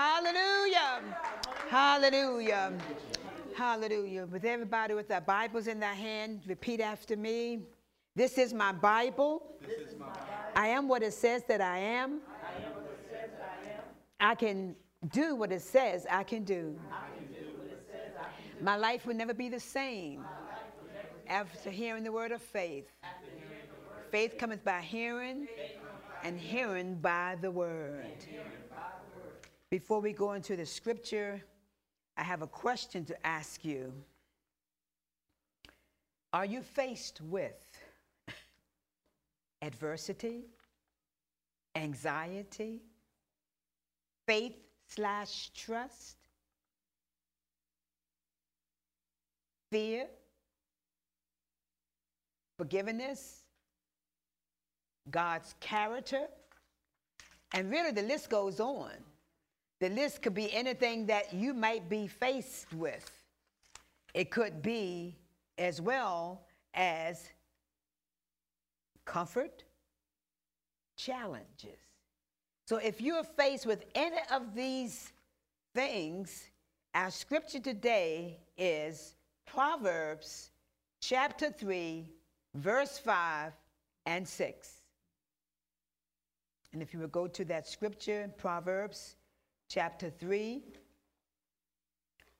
Hallelujah. Hallelujah. Hallelujah. With everybody with their Bibles in their hand, repeat after me. This is my Bible. This is my Bible. I am what it says that I am. I am what it says that I am. I can do what it says I can do. I can do what it says I can do. My life will never be the same after hearing the word of faith. Faith cometh by hearing, and hearing by the word. Before we go into the scripture, I have a question to ask you. Are you faced with adversity, anxiety, faith/trust, fear, forgiveness, God's character? And really the list goes on. The list could be anything that you might be faced with. It could be as well as comfort, challenges. So if you are faced with any of these things, our scripture today is Proverbs chapter 3, verse 5 and 6. And if you would go to that scripture, Proverbs chapter 3,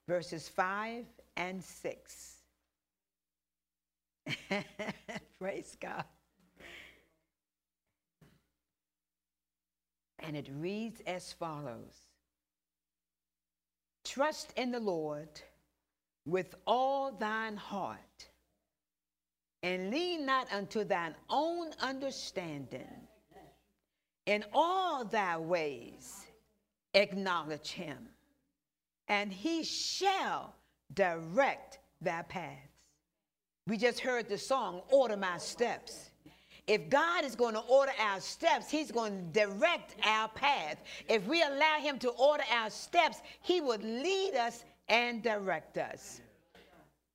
verses 5 and 6. Praise God. And it reads as follows. Trust in the Lord with all thine heart, and lean not unto thine own understanding. In all thy ways acknowledge him, and he shall direct thy paths. We just heard the song, Order My Steps. If God is going to order our steps, he's going to direct our path. If we allow him to order our steps, he would lead us and direct us.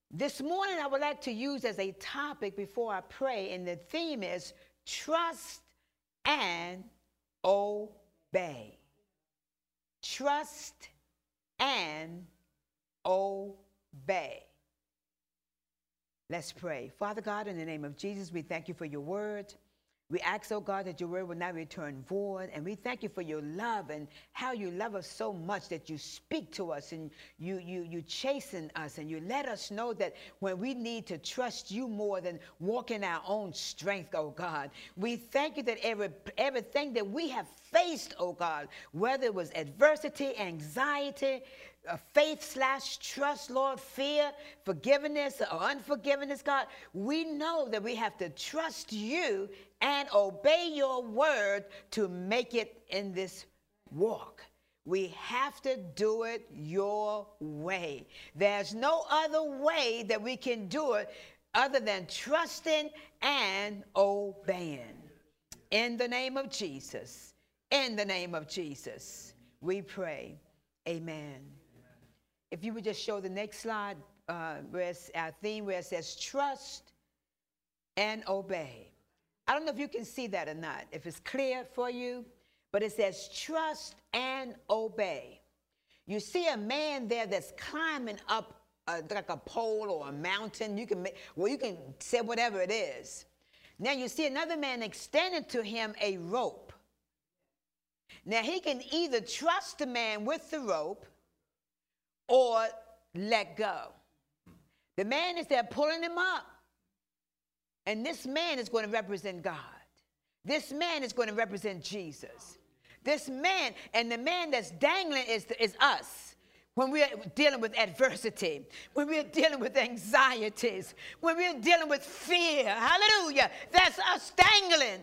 This morning, I would like to use as a topic before I pray, and the theme is trust and obey. Trust and obey. Let's pray. Father God, in the name of Jesus, we thank you for your word. We ask, oh God, that your word will not return void. And we thank you for your love and how you love us so much that you speak to us and you chasten us, and you let us know that when we need to trust you more than walk in our own strength, oh God. We thank you that everything that we have faced, oh God, whether it was adversity, anxiety, faith/trust, Lord, fear, forgiveness or unforgiveness, God, we know that we have to trust you and obey your word to make it in this walk. We have to do it your way. There's no other way that we can do it other than trusting and obeying. In the name of Jesus, in the name of Jesus, we pray. Amen. If you would just show the next slide, where it's our theme, where it says trust and obey. I don't know if you can see that or not, if it's clear for you, but it says trust and obey. You see a man there that's climbing up like a pole or a mountain. You can make, well, you can say whatever it is. Now you see another man extending to him a rope. Now he can either trust the man with the rope or let go. The man is there pulling him up. And this man is going to represent God. This man is going to represent Jesus. This man, and the man that's dangling is us. When we're dealing with adversity, when we're dealing with anxieties, when we're dealing with fear, hallelujah, that's us dangling.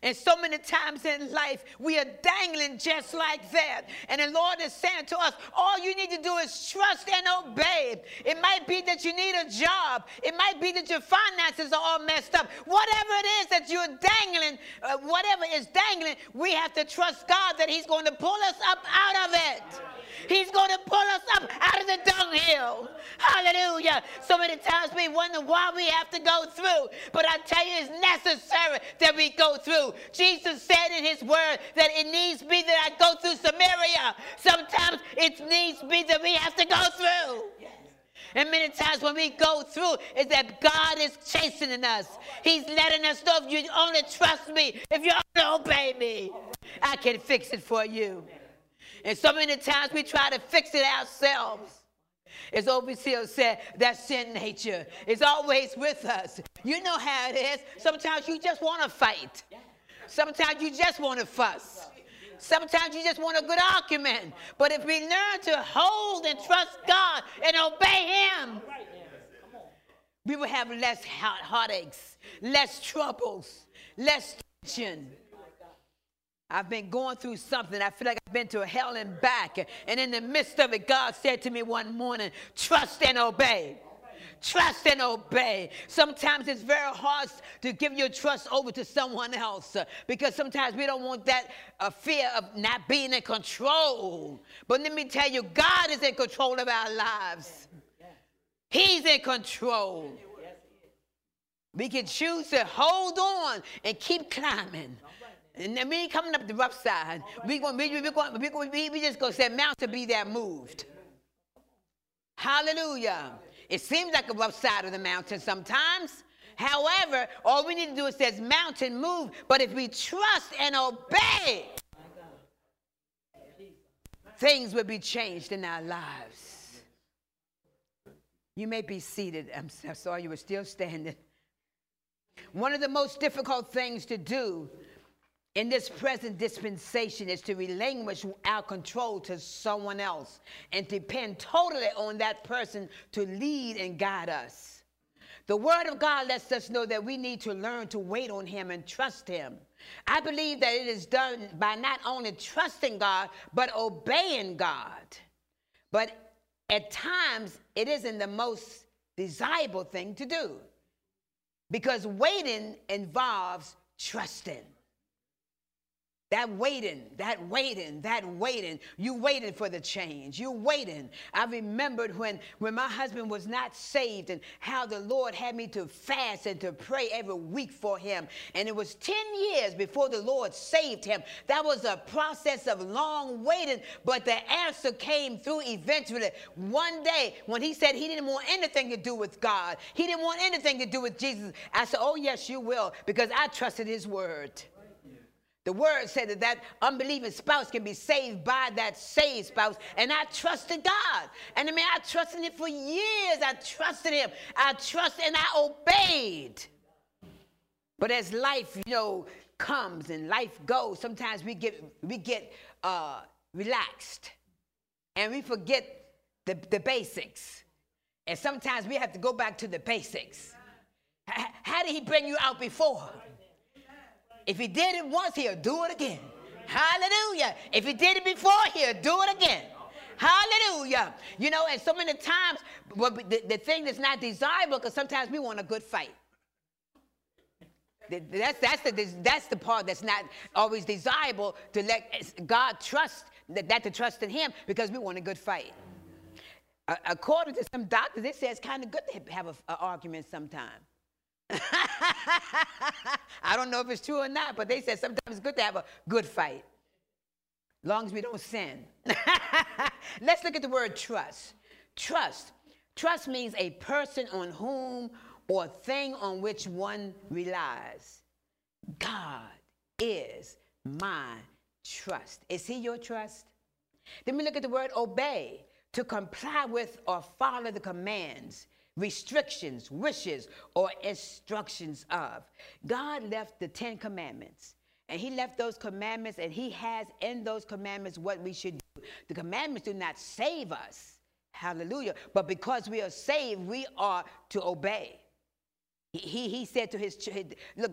And so many times in life, we are dangling just like that. And the Lord is saying to us, all you need to do is trust and obey. It might be that you need a job. It might be that your finances are all messed up. Whatever it is that you're dangling, whatever is dangling, we have to trust God that he's going to pull us up out of it. He's going to pull us up out of the dunghill. Hallelujah. So many times we wonder why we have to go through. But I tell you, it's necessary that we go through. Jesus said in his word that it needs be that I go through Samaria about. Sometimes it needs to be that we have to go through. Yes. And many times when we go through, is that God is chastening us. He's letting us know, if you only trust me, if you only obey me, I can fix it for you. And so many times we try to fix it ourselves. As Obisio said, that sin nature is always with us. You know how it is. Sometimes you just want to fight. Sometimes you just want to fuss. Sometimes you just want a good argument. But if we learn to hold and trust God and obey Him, we will have less heartaches, less troubles, less tension. I've been going through something. I feel like I've been to hell and back. And in the midst of it, God said to me one morning, trust and obey. Trust and obey. Sometimes it's very hard to give your trust over to someone else, because sometimes we don't want that fear of not being in control. But let me tell you, God is in control of our lives. He's in control. We can choose to hold on and keep climbing. And we ain't coming up the rough side. We just going to say, mountain be that moved. Hallelujah. It seems like a rough side of the mountain sometimes. However, all we need to do is says mountain move. But if we trust and obey, things will be changed in our lives. You may be seated. I'm sorry you were still standing. One of the most difficult things to do in this present dispensation is to relinquish our control to someone else and depend totally on that person to lead and guide us. The Word of God lets us know that we need to learn to wait on Him and trust Him. I believe that it is done by not only trusting God, but obeying God. But at times, it isn't the most desirable thing to do, because waiting involves trusting. That waiting. You waiting for the change. You waiting. I remembered when my husband was not saved, and how the Lord had me to fast and to pray every week for him. And it was 10 years before the Lord saved him. That was a process of long waiting, but the answer came through eventually. One day when he said he didn't want anything to do with God, he didn't want anything to do with Jesus, I said, oh yes, you will, because I trusted his word. The word said that that unbelieving spouse can be saved by that saved spouse. And I trusted God. And I mean, I trusted him for years. I trusted him. I trusted and I obeyed. But as life, you know, comes and life goes, sometimes we get relaxed. And we forget the basics. And sometimes we have to go back to the basics. How did he bring you out before? If he did it once, he'll do it again. Hallelujah. If he did it before, he'll do it again. Hallelujah. You know, and so many times, the thing that's not desirable, because sometimes we want a good fight. That's the part that's not always desirable, to let God trust, that to trust in him, because we want a good fight. According to some doctors, they say it's kind of good to have an argument sometimes. I don't know if it's true or not, but they said sometimes it's good to have a good fight, long as we don't sin. Let's look at the word trust. Trust means a person on whom or thing on which one relies. God is my trust. Is he your trust? Then we look at the word obey, to comply with or follow the commands, restrictions, wishes, or instructions of. God left the 10 commandments, and he left those commandments, and he has in those commandments what we should do. The commandments do not save us, hallelujah, but because we are saved, we are to obey. He said to his children, look,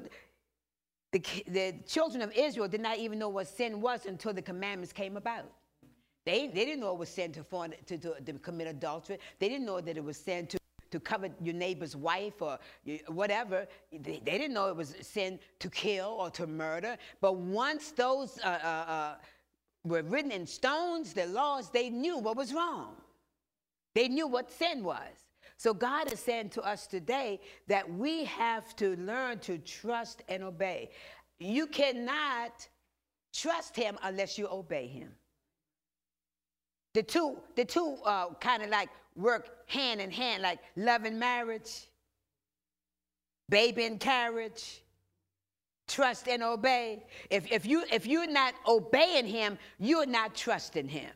the children of Israel did not even know what sin was until the commandments came about. They didn't know it was sin to commit adultery. They didn't know that it was sin to covet your neighbor's wife or whatever. They didn't know it was sin to kill or to murder. But once those were written in stones, the laws, they knew what was wrong. They knew what sin was. So God is saying to us today that we have to learn to trust and obey. You cannot trust him unless you obey him. The two kind of like work hand in hand, like love and marriage, baby and carriage, trust and obey. If you're not obeying him, you're not trusting him.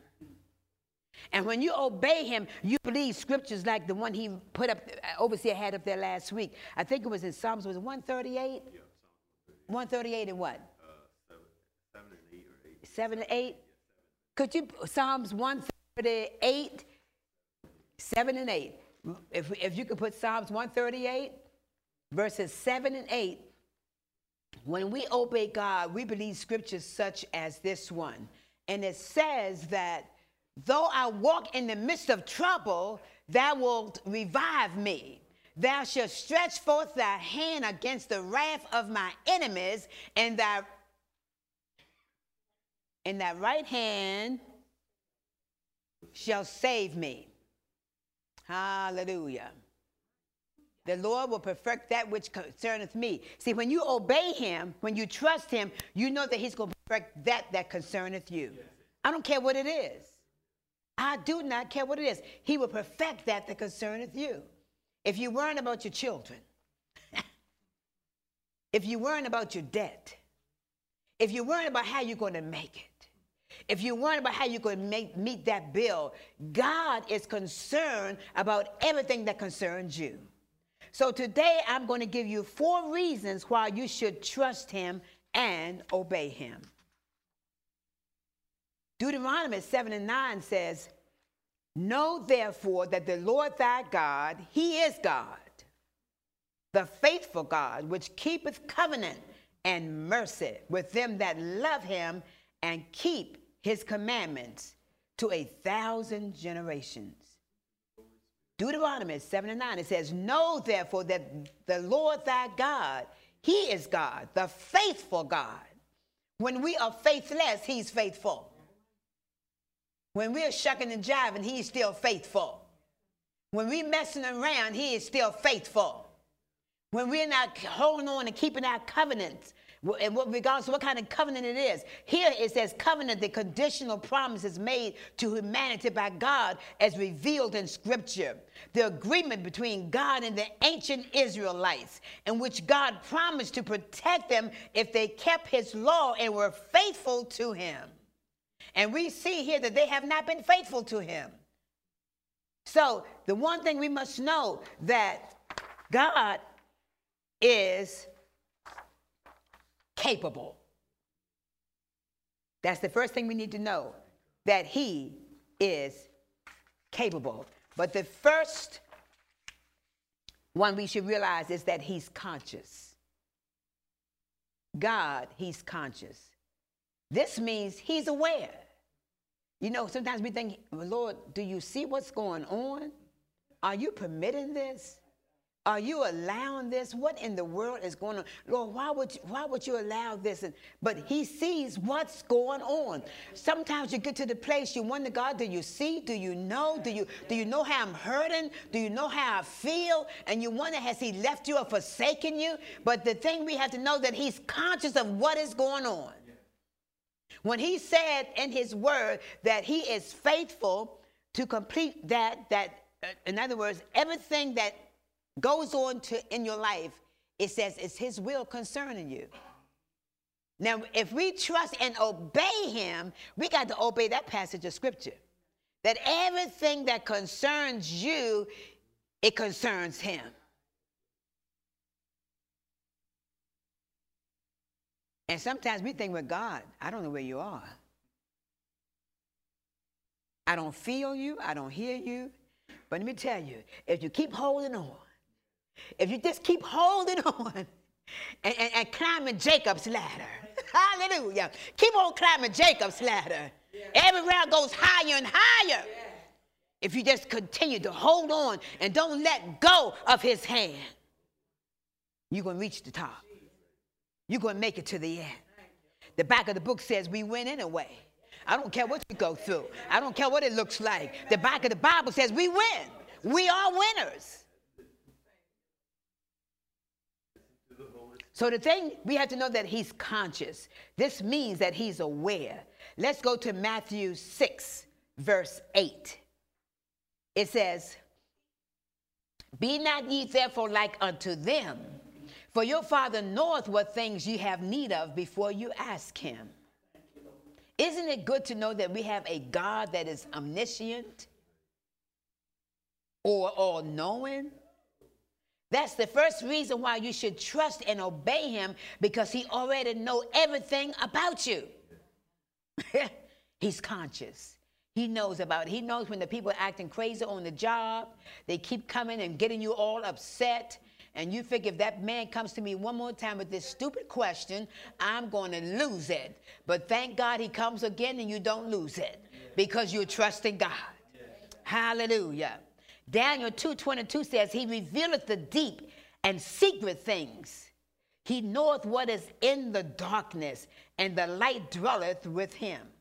And when you obey him, you believe scriptures like the one he put up, overseer had up there last week. I think it was in Psalms, was it 138? Yeah, 138 and what? 7 and 8 or 8. 7 and 8? Could you, Psalms 138, 7 and 8. If you could put Psalms 138, verses 7 and 8. When we obey God, we believe scriptures such as this one. And it says that, though I walk in the midst of trouble, thou wilt revive me. Thou shalt stretch forth thy hand against the wrath of my enemies, and thy right hand shall save me. Hallelujah. The Lord will perfect that which concerneth me. See, when you obey him, when you trust him, you know that he's going to perfect that concerneth you. I don't care what it is. I do not care what it is. He will perfect that concerneth you. If you're worrying about your children, if you're worrying about your debt, if you're worrying about how you're going to make it, if you're worrying about how you're going to meet that bill, God is concerned about everything that concerns you. So today I'm going to give you 4 reasons why you should trust him and obey him. Deuteronomy 7 and 9 says, know therefore that the Lord thy God, he is God, the faithful God, which keepeth covenant and mercy with them that love him and keep his commandments to 1,000 generations. Deuteronomy 7 and 9, it says, know therefore that the Lord thy God, he is God, the faithful God. When we are faithless, he's faithful. When we're shucking and jiving, he's still faithful. When we're messing around, he is still faithful. When we're not holding on and keeping our covenants, and regardless of what kind of covenant it is, here it says covenant, the conditional promises made to humanity by God as revealed in Scripture. The agreement between God and the ancient Israelites, in which God promised to protect them if they kept his law and were faithful to him. And we see here that they have not been faithful to him. So the one thing we must know that God is capable. That's the first thing we need to know, that he is capable. But the first one we should realize is that he's conscious. God, he's conscious. This means he's aware. You know, sometimes we think, Lord, do you see what's going on? Are you permitting this? Are you allowing this? What in the world is going on? Lord, why would you allow this? But he sees what's going on. Sometimes you get to the place you wonder, God, do you see? Do you know? Do you know how I'm hurting? Do you know how I feel? And you wonder, has he left you or forsaken you? But the thing we have to know that he's conscious of what is going on. When he said in his word that he is faithful to complete that in other words, everything that goes on in your life, it says it's his will concerning you. Now, if we trust and obey him, we got to obey that passage of scripture. That everything that concerns you, it concerns him. And sometimes we think, well, God, I don't know where you are. I don't feel you. I don't hear you. But let me tell you, if you keep holding on, if you just keep holding on and climbing Jacob's ladder, hallelujah, keep on climbing Jacob's ladder. Yeah. Every round goes higher and higher. Yeah. If you just continue to hold on and don't let go of his hand, you're going to reach the top. You're going to make it to the end. The back of the book says we win anyway. I don't care what you go through. I don't care what it looks like. The back of the Bible says we win. We are winners. So the thing, we have to know that he's conscious. This means that he's aware. Let's go to Matthew 6, verse 8. It says, "Be not ye therefore like unto them, for your Father knoweth what things ye have need of before you ask him." Isn't it good to know that we have a God that is omniscient or all-knowing? That's the first reason why you should trust and obey him, because he already knows everything about you. He's conscious. He knows about it. He knows when the people are acting crazy on the job. They keep coming and getting you all upset. And you think, if that man comes to me one more time with this stupid question, I'm going to lose it. But thank God he comes again and you don't lose it, because you're trusting God. Hallelujah. Daniel 2:22 says, "He revealeth the deep and secret things. He knoweth what is in the darkness, and the light dwelleth with him."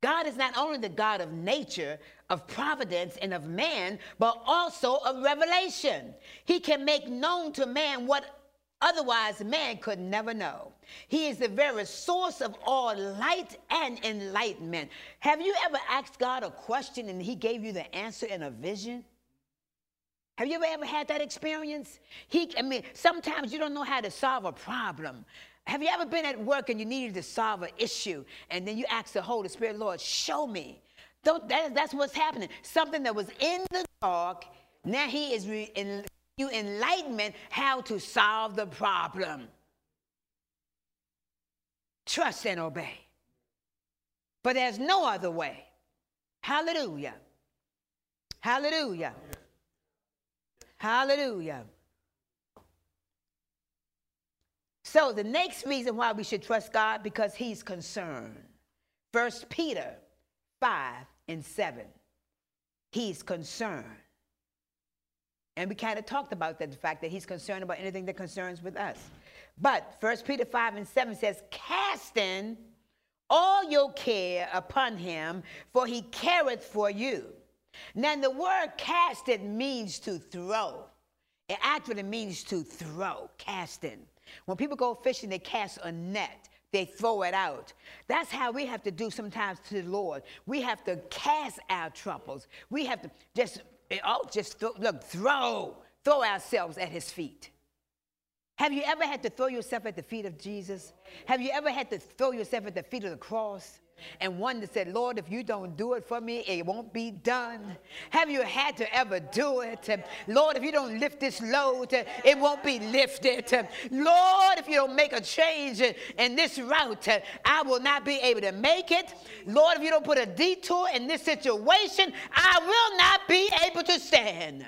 God is not only the God of nature, of providence, and of man, but also of revelation. He can make known to man what otherwise man could never know. He is the very source of all light and enlightenment. Have you ever asked God a question and he gave you the answer in a vision? Have you ever had that experience? Sometimes you don't know how to solve a problem. Have you ever been at work and you needed to solve an issue, and then you ask the Holy Spirit, "Lord, show me"? That's what's happening. Something that was in the dark, now he is giving you enlightenment how to solve the problem. Trust and obey, for there's no other way. Hallelujah. Hallelujah. Hallelujah. So the next reason why we should trust God, because he's concerned. 1 Peter 5:7. He's concerned. And we kind of talked about that, the fact that he's concerned about anything that concerns with us. But 1 Peter 5:7 says, "Casting all your care upon him, for he careth for you." Now the word casting means to throw. It actually means to throw, casting. When people go fishing, they cast a net. They throw it out. That's how we have to do sometimes to the Lord. We have to cast our troubles. We have to just throw ourselves at his feet. Have you ever had to throw yourself at the feet of Jesus? Have you ever had to throw yourself at the feet of the cross? And one that said, "Lord, if you don't do it for me, it won't be done." Have you had to ever do it? "Lord, if you don't lift this load, it won't be lifted. Lord, if you don't make a change in this route, I will not be able to make it. Lord, if you don't put a detour in this situation, I will not be able to stand."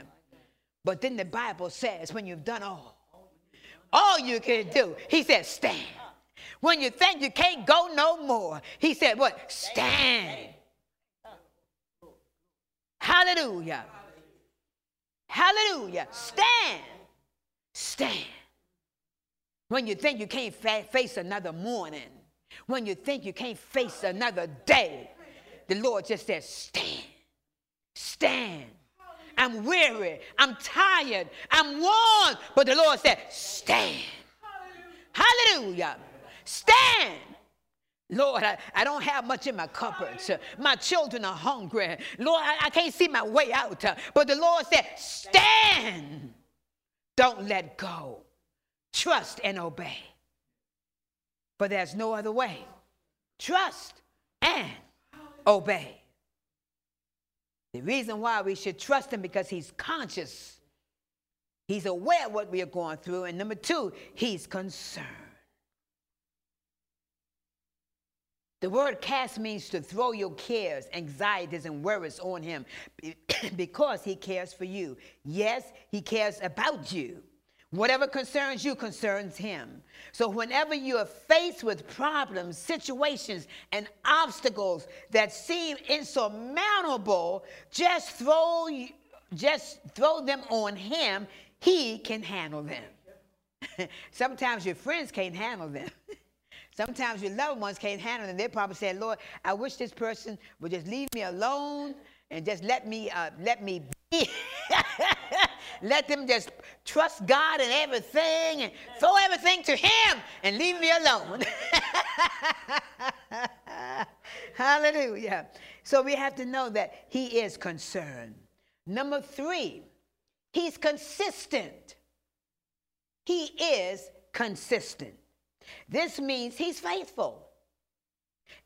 But then the Bible says, when you've done all you can do, he says, stand. When you think you can't go no more, he said, what? Stand. Hallelujah. Hallelujah. Stand. Stand. When you think you can't face another morning, when you think you can't face another day, the Lord just says, stand. Stand. I'm weary. I'm tired. I'm worn. But the Lord said, stand. Hallelujah. Stand. Lord, I don't have much in my cupboards. My children are hungry. Lord, I can't see my way out. But the Lord said, stand. Don't let go. Trust and obey, for there's no other way. Trust and obey. The reason why we should trust him, because he's conscious. He's aware of what we are going through. And number two, he's concerned. The word cast means to throw your cares, anxieties, and worries on him, because he cares for you. Yes, he cares about you. Whatever concerns you concerns him. So whenever you are faced with problems, situations, and obstacles that seem insurmountable, just throw them on him. He can handle them. Sometimes your friends can't handle them. Sometimes your loved ones can't handle them. They probably say, "Lord, I wish this person would just leave me alone and just let me be." Let them just trust God in everything and throw everything to him and leave me alone. Hallelujah. So we have to know that he is concerned. Number three, he's consistent. He is consistent. This means he's faithful.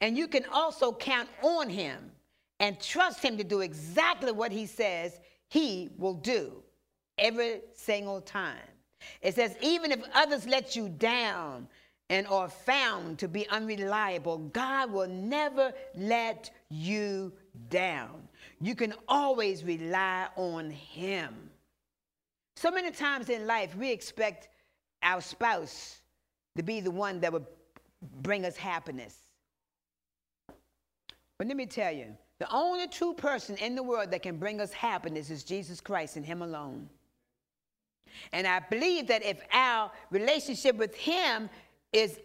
And you can also count on him and trust him to do exactly what he says he will do every single time. It says, even if others let you down and are found to be unreliable, God will never let you down. You can always rely on him. So many times in life, we expect our spouse to be the one that would bring us happiness. But let me tell you, the only true person in the world that can bring us happiness is Jesus Christ and him alone. And I believe that if our relationship with him is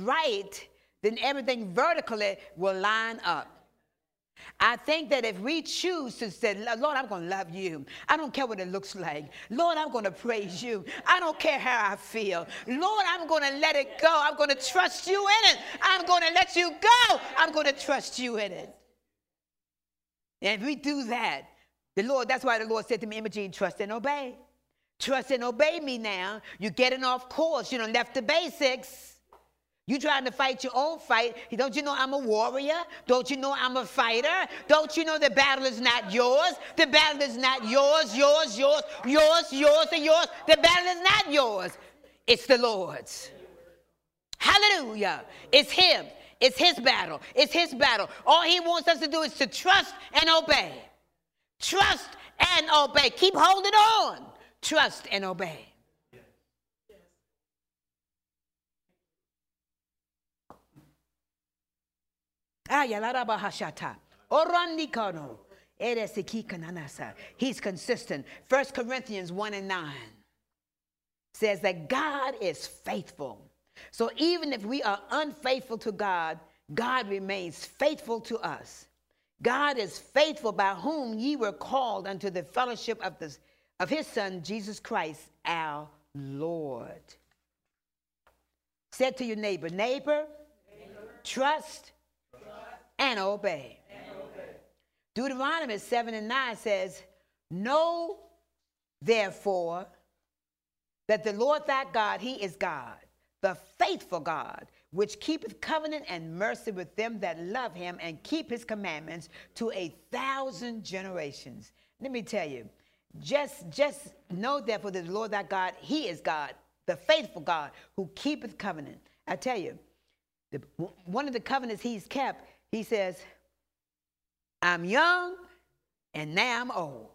right, then everything vertically will line up. I think that if we choose to say, Lord, I'm going to love you. I don't care what it looks like. Lord, I'm going to praise you. I don't care how I feel. Lord, I'm going to let it go. I'm going to trust you in it. I'm going to let you go. I'm going to trust you in it. And if we do that, the Lord, that's why the Lord said to me, Imogene, trust and obey. Trust and obey me now. You're getting off course. You done left the basics. You trying to fight your own fight. Don't you know I'm a warrior? Don't you know I'm a fighter? Don't you know the battle is not yours? The battle is not yours, yours, yours, yours, yours, and yours. The battle is not yours. It's the Lord's. Hallelujah. It's him. It's his battle. It's his battle. All he wants us to do is to trust and obey. Trust and obey. Keep holding on. Trust and obey. He's consistent. 1 Corinthians 1:9 says that God is faithful. So even if we are unfaithful to God, God remains faithful to us. God is faithful, by whom ye were called unto the fellowship of his son, Jesus Christ, our Lord. Said to your neighbor, trust and obey. Deuteronomy 7:9 says, know therefore that the Lord thy God, he is God, the faithful God, which keepeth covenant and mercy with them that love him and keep his commandments to 1,000 generations. Let me tell you, just know therefore that the Lord thy God, he is God, the faithful God, who keepeth covenant. I tell you, one of the covenants he's kept, he says, I'm young and now I'm old.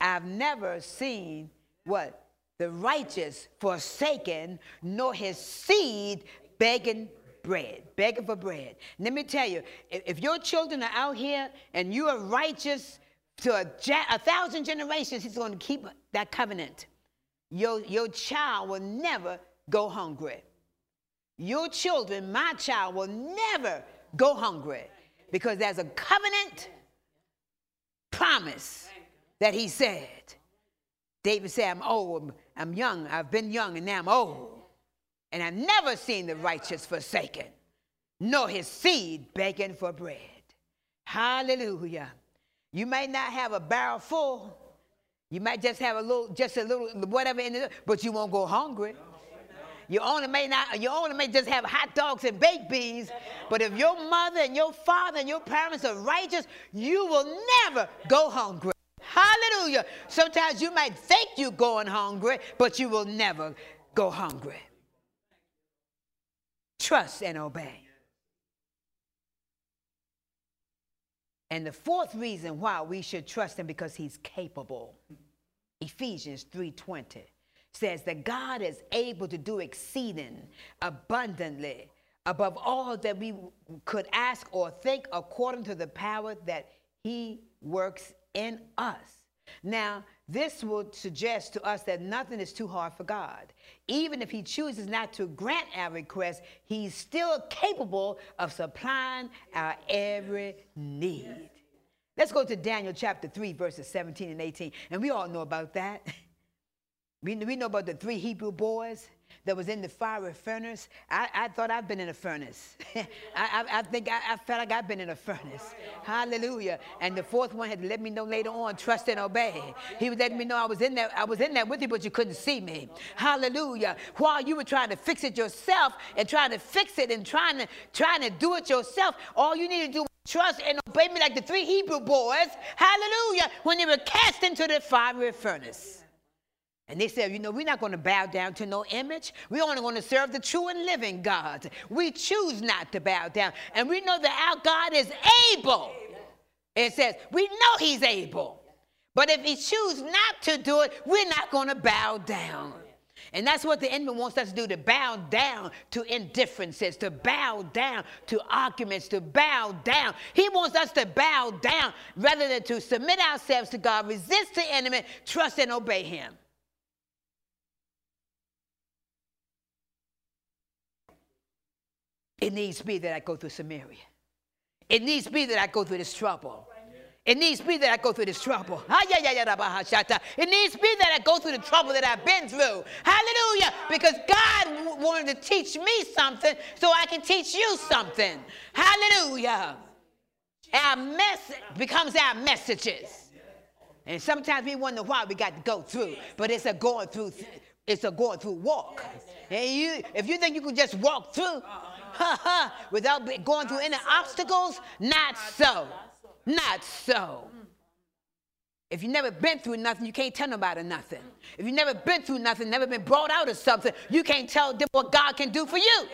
I've never seen what? The righteous forsaken, nor his seed begging bread, begging for bread. And let me tell you, if your children are out here and you are righteous to 1,000 generations, he's going to keep that covenant. Your child will never go hungry. Your children, my child, will never go hungry, because there's a covenant promise that he said. David said, I'm old, I'm young, I've been young and now I'm old, and I've never seen the righteous forsaken, nor his seed begging for bread. Hallelujah. You might not have a barrel full. You might just have a little whatever in it, but you won't go hungry. You only may just have hot dogs and baked beans, but if your mother and your father and your parents are righteous, you will never go hungry. Hallelujah. Sometimes you might think you're going hungry, but you will never go hungry. Trust and obey. And the fourth reason why we should trust him, because he's capable. Ephesians 3:20. Says that God is able to do exceeding abundantly above all that we could ask or think, according to the power that he works in us. Now, this will suggest to us that nothing is too hard for God. Even if he chooses not to grant our request, he's still capable of supplying our every need. Let's go to Daniel chapter 3, verses 17 and 18. And we all know about that. We know about the 3 Hebrew boys that was in the fiery furnace. I thought I've been in a furnace. I felt like I've been in a furnace. Hallelujah. And the 4th one had let me know later on, trust and obey. He would let me know I was in there with you, but you couldn't see me. Hallelujah. While you were trying to fix it yourself and trying to do it yourself, all you needed to do was trust and obey me like the 3 Hebrew boys. Hallelujah. When they were cast into the fiery furnace. And they said, you know, we're not going to bow down to no image. We're only going to serve the true and living God. We choose not to bow down. And we know that our God is able. It says, we know he's able. But if he chooses not to do it, we're not going to bow down. And that's what the enemy wants us to do, to bow down to indifferences, to bow down to arguments, to bow down. He wants us to bow down rather than to submit ourselves to God, resist the enemy, trust and obey him. It needs to be that I go through Samaria. It needs to be that I go through this trouble. It needs to be that I go through this trouble. It needs to be that I go through the trouble that I've been through. Hallelujah. Because God wanted to teach me something so I can teach you something. Hallelujah. Our message becomes our messages. And sometimes we wonder why we got to go through. But it's a going through thing. It's a going through walk. And if you think you can just walk through without going through any obstacles, not so. Not so. If you've never been through nothing, you can't tell nobody nothing. If you've never been through nothing, never been brought out of something, you can't tell them what God can do for you.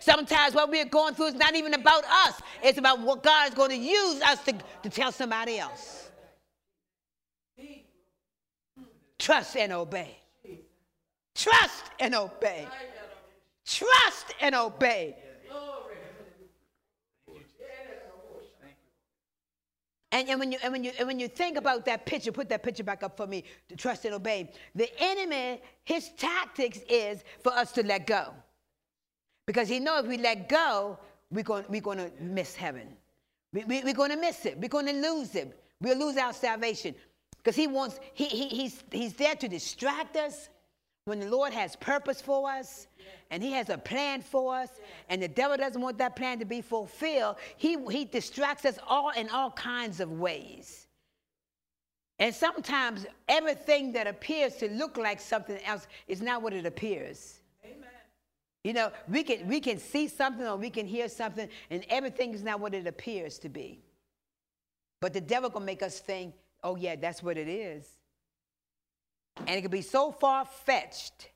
Sometimes what we're going through is not even about us. It's about what God is going to use us to tell somebody else. Trust and obey. Trust and obey. Trust and obey. And when you think about that picture, put that picture back up for me, to trust and obey. The enemy, his tactics is for us to let go. Because he knows if we let go, we're going to miss heaven. We're going to miss it. We're going to lose it. We'll lose our salvation. Because he wants, he's there to distract us when the Lord has purpose for us and he has a plan for us and the devil doesn't want that plan to be fulfilled. He distracts us all in all kinds of ways. And sometimes everything that appears to look like something else is not what it appears. Amen. You know, we can see something or we can hear something and everything is not what it appears to be. But the devil can make us think, oh, yeah, that's what it is. And it can be so far-fetched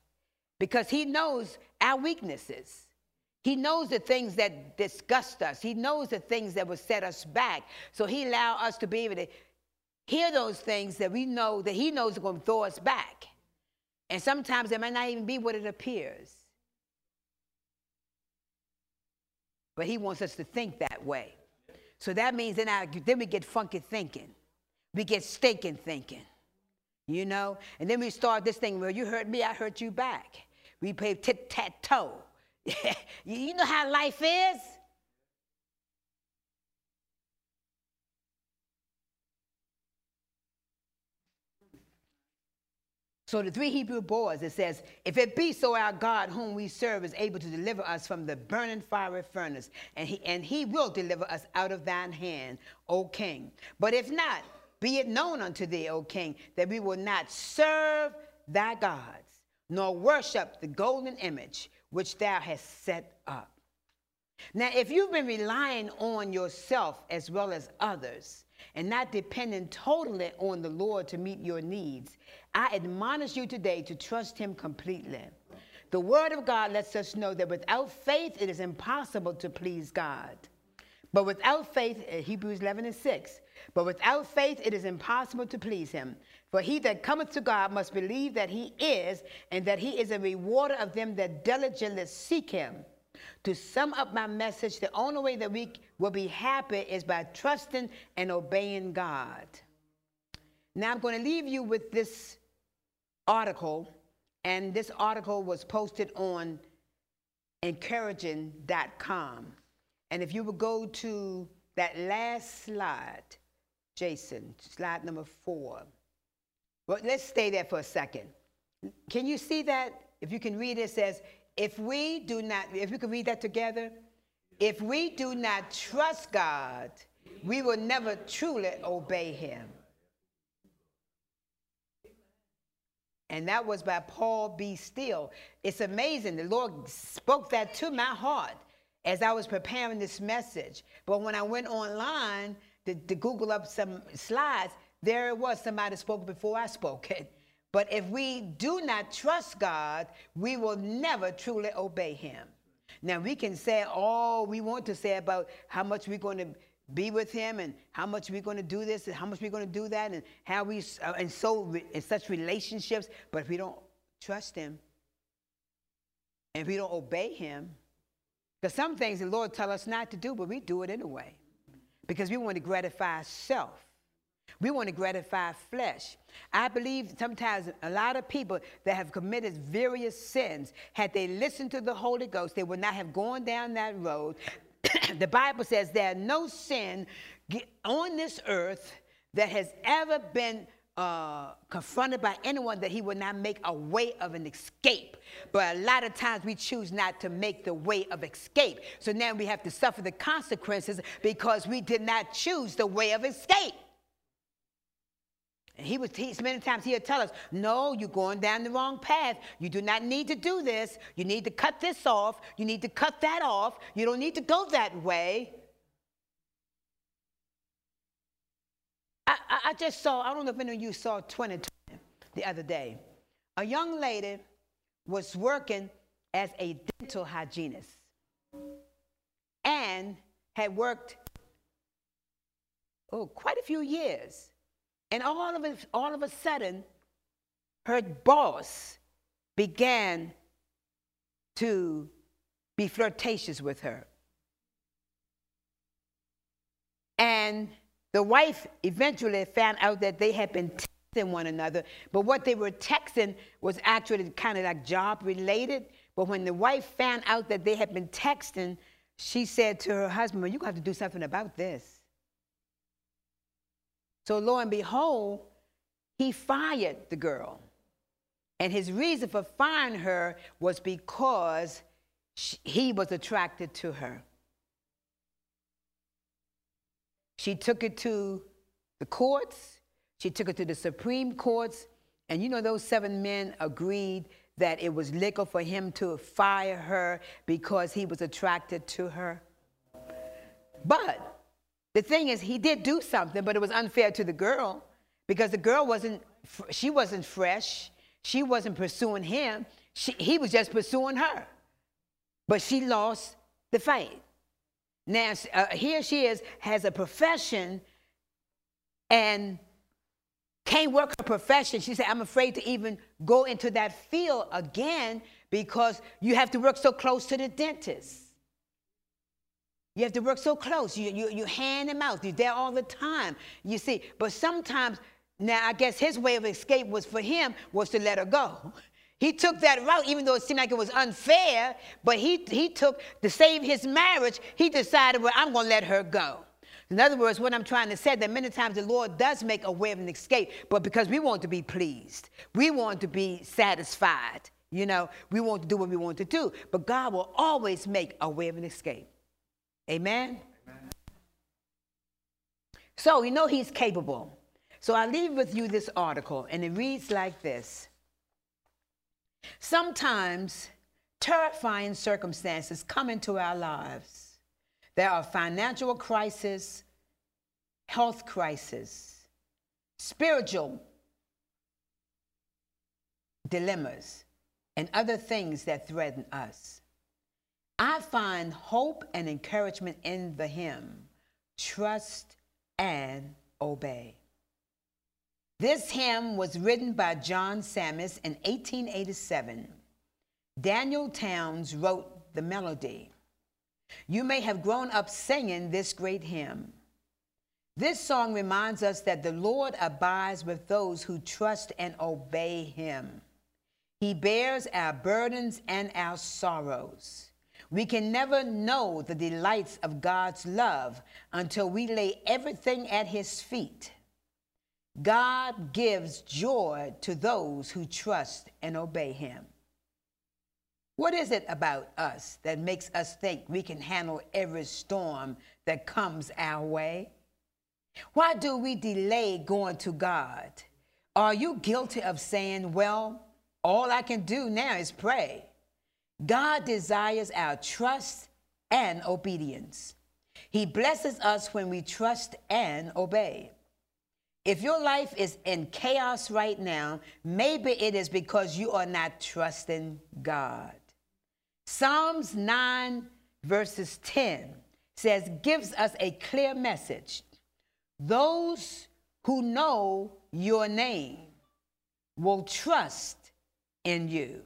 because he knows our weaknesses. He knows the things that disgust us. He knows the things that will set us back. So he allows us to be able to hear those things that we know, that he knows are going to throw us back. And sometimes it might not even be what it appears. But he wants us to think that way. So that means then we get funky thinking. We get stinking thinking, you know? And then we start this thing, well, you hurt me, I hurt you back. We play tit-tat-toe. You know how life is? So the 3 Hebrew boys, it says, if it be so, our God whom we serve is able to deliver us from the burning fiery furnace, and he will deliver us out of thine hand, O king. But if not, be it known unto thee, O king, that we will not serve thy gods, nor worship the golden image which thou hast set up. Now, if you've been relying on yourself as well as others, and not depending totally on the Lord to meet your needs, I admonish you today to trust him completely. The word of God lets us know that without faith, it is impossible to please God. But without faith, Hebrews 11:6, but without faith it is impossible to please him. For he that cometh to God must believe that he is, and that he is a rewarder of them that diligently seek him. To sum up my message, the only way that we will be happy is by trusting and obeying God. Now I'm going to leave you with this article, and this article was posted on encouraging.com. And if you would go to that last slide, Jason, slide number 4. Well, let's stay there for a second. Can you see that? If you can read it, it says, if we can read that together, if we do not trust God, we will never truly obey him. And that was by Paul B. Steele. It's amazing. The Lord spoke that to my heart as I was preparing this message. But when I went online to Google up some slides, there it was. Somebody spoke before I spoke it. But if we do not trust God, we will never truly obey him. Now, we can say all we want to say about how much we're going to be with him and how much we're going to do this and how much we're going to do that and how we in such relationships, but if we don't trust him and if we don't obey him, because some things the Lord tells us not to do, but we do it anyway because we want to gratify self. We want to gratify flesh. I believe sometimes a lot of people that have committed various sins, had they listened to the Holy Ghost, they would not have gone down that road. The Bible says there are no sin on this earth that has ever been confronted by anyone that he would not make a way of an escape. But a lot of times we choose not to make the way of escape. So now we have to suffer the consequences because we did not choose the way of escape. And many times he would tell us, no, you're going down the wrong path. You do not need to do this. You need to cut this off. You need to cut that off. You don't need to go that way. I just saw, I don't know if any of you saw 2020 the other day. A young lady was working as a dental hygienist and had worked, quite a few years. And all of a sudden, her boss began to be flirtatious with her. And the wife eventually found out that they had been texting one another, but what they were texting was actually kind of like job-related. But when the wife found out that they had been texting, she said to her husband, well, you're going to have to do something about this. So lo and behold, he fired the girl. And his reason for firing her was because he was attracted to her. She took it to the courts. She took it to the Supreme Courts. And you know, those 7 men agreed that it was legal for him to fire her because he was attracted to her. But the thing is, he did do something, but it was unfair to the girl because the girl wasn't fresh. She wasn't pursuing him. He was just pursuing her. But she lost the fight. Now, here she is, has a profession and can't work her profession. She said, I'm afraid to even go into that field again because you have to work so close to the dentist. You have to work so close. You hand and mouth. You're there all the time. You see, but sometimes, now I guess his way of escape was for him was to let her go. He took that route, even though it seemed like it was unfair, but he took, to save his marriage, he decided, well, I'm going to let her go. In other words, what I'm trying to say, that many times the Lord does make a way of an escape, but because we want to be pleased, we want to be satisfied, you know, we want to do what we want to do, but God will always make a way of an escape. Amen? Amen? So, you know he's capable. So I leave with you this article, and it reads like this. Sometimes terrifying circumstances come into our lives. There are financial crises, health crises, spiritual dilemmas, and other things that threaten us. I find hope and encouragement in the hymn, Trust and Obey. This hymn was written by John Sammis in 1887. Daniel Townes wrote the melody. You may have grown up singing this great hymn. This song reminds us that the Lord abides with those who trust and obey him. He bears our burdens and our sorrows. We can never know the delights of God's love until we lay everything at his feet. God gives joy to those who trust and obey him. What is it about us that makes us think we can handle every storm that comes our way? Why do we delay going to God? Are you guilty of saying, well, all I can do now is pray? God desires our trust and obedience. He blesses us when we trust and obey. If your life is in chaos right now, maybe it is because you are not trusting God. Psalms 9 verses 10 says, gives us a clear message. Those who know your name will trust in you.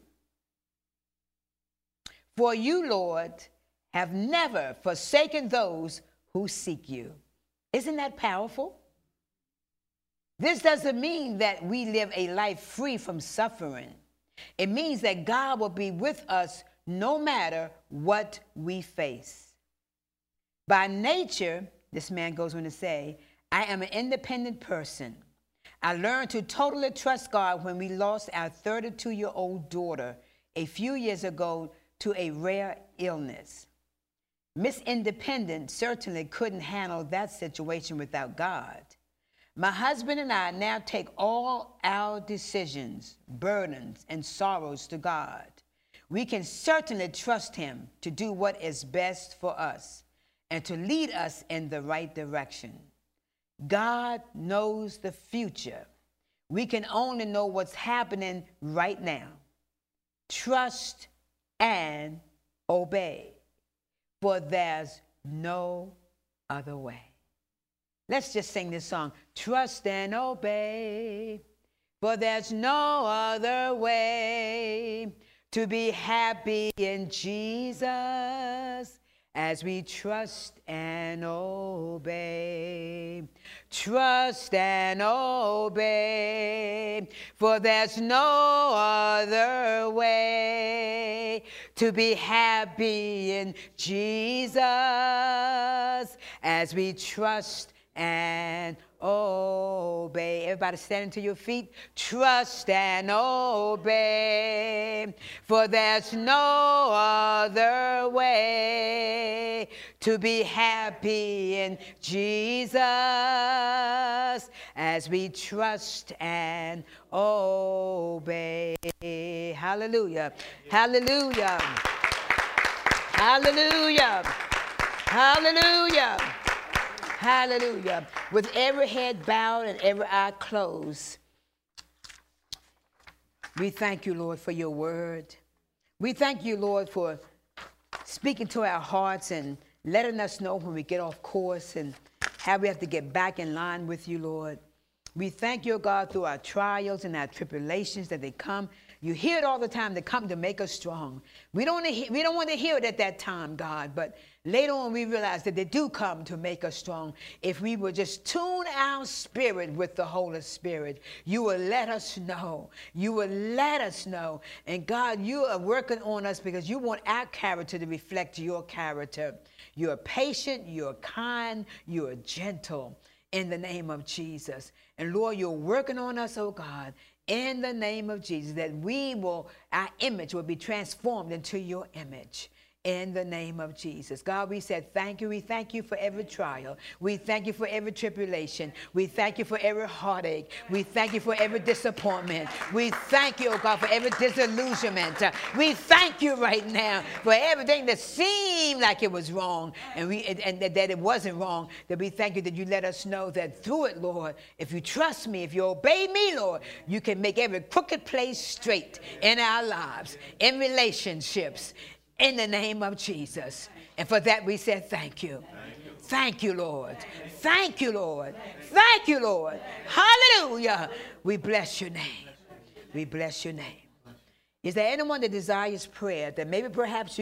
For you, Lord, have never forsaken those who seek you. Isn't that powerful? This doesn't mean that we live a life free from suffering. It means that God will be with us no matter what we face. By nature, this man goes on to say, I am an independent person. I learned to totally trust God when we lost our 32-year-old daughter a few years ago to a rare illness. Miss Independent certainly couldn't handle that situation without God. My husband and I now take all our decisions, burdens, and sorrows to God. We can certainly trust him to do what is best for us and to lead us in the right direction. God knows the future. We can only know what's happening right now. Trust and obey, for there's no other way. Let's just sing this song. Trust and obey, for there's no other way to be happy in Jesus as we trust and obey. Trust and obey, for there's no other way to be happy in Jesus as we trust and obey. Everybody standing to your feet. Trust and obey, for there's no other way to be happy in Jesus as we trust and obey. Hallelujah. Hallelujah. Hallelujah. Hallelujah. Hallelujah. With every head bowed and every eye closed, we thank you, Lord, for your word. We thank you, Lord, for speaking to our hearts and letting us know when we get off course and how we have to get back in line with you, Lord. We thank you, God, through our trials and our tribulations that they come. You hear it all the time. They come to make us strong. We don't want to hear it at that time, God, but later on, we realize that they do come to make us strong. If we will just tune our spirit with the Holy Spirit, you will let us know. You will let us know. And God, you are working on us because you want our character to reflect your character. You are patient, you are kind, you are gentle in the name of Jesus. And Lord, you're working on us, oh God, in the name of Jesus, that our image will be transformed into your image. In the name of Jesus. God, we said thank you. We thank you for every trial. We thank you for every tribulation. We thank you for every heartache. We thank you for every disappointment. We thank you, oh God, for every disillusionment. We thank you right now for everything that seemed like it was wrong and that it wasn't wrong. That we thank you that you let us know that through it, Lord, if you trust me, if you obey me, Lord, you can make every crooked place straight in our lives, in relationships, in the name of Jesus. And for that we said thank you. Thank you, Lord. Thank you, Lord. Thank you, Lord. Hallelujah. We bless your name. We bless your name. Is there anyone that desires prayer that maybe perhaps you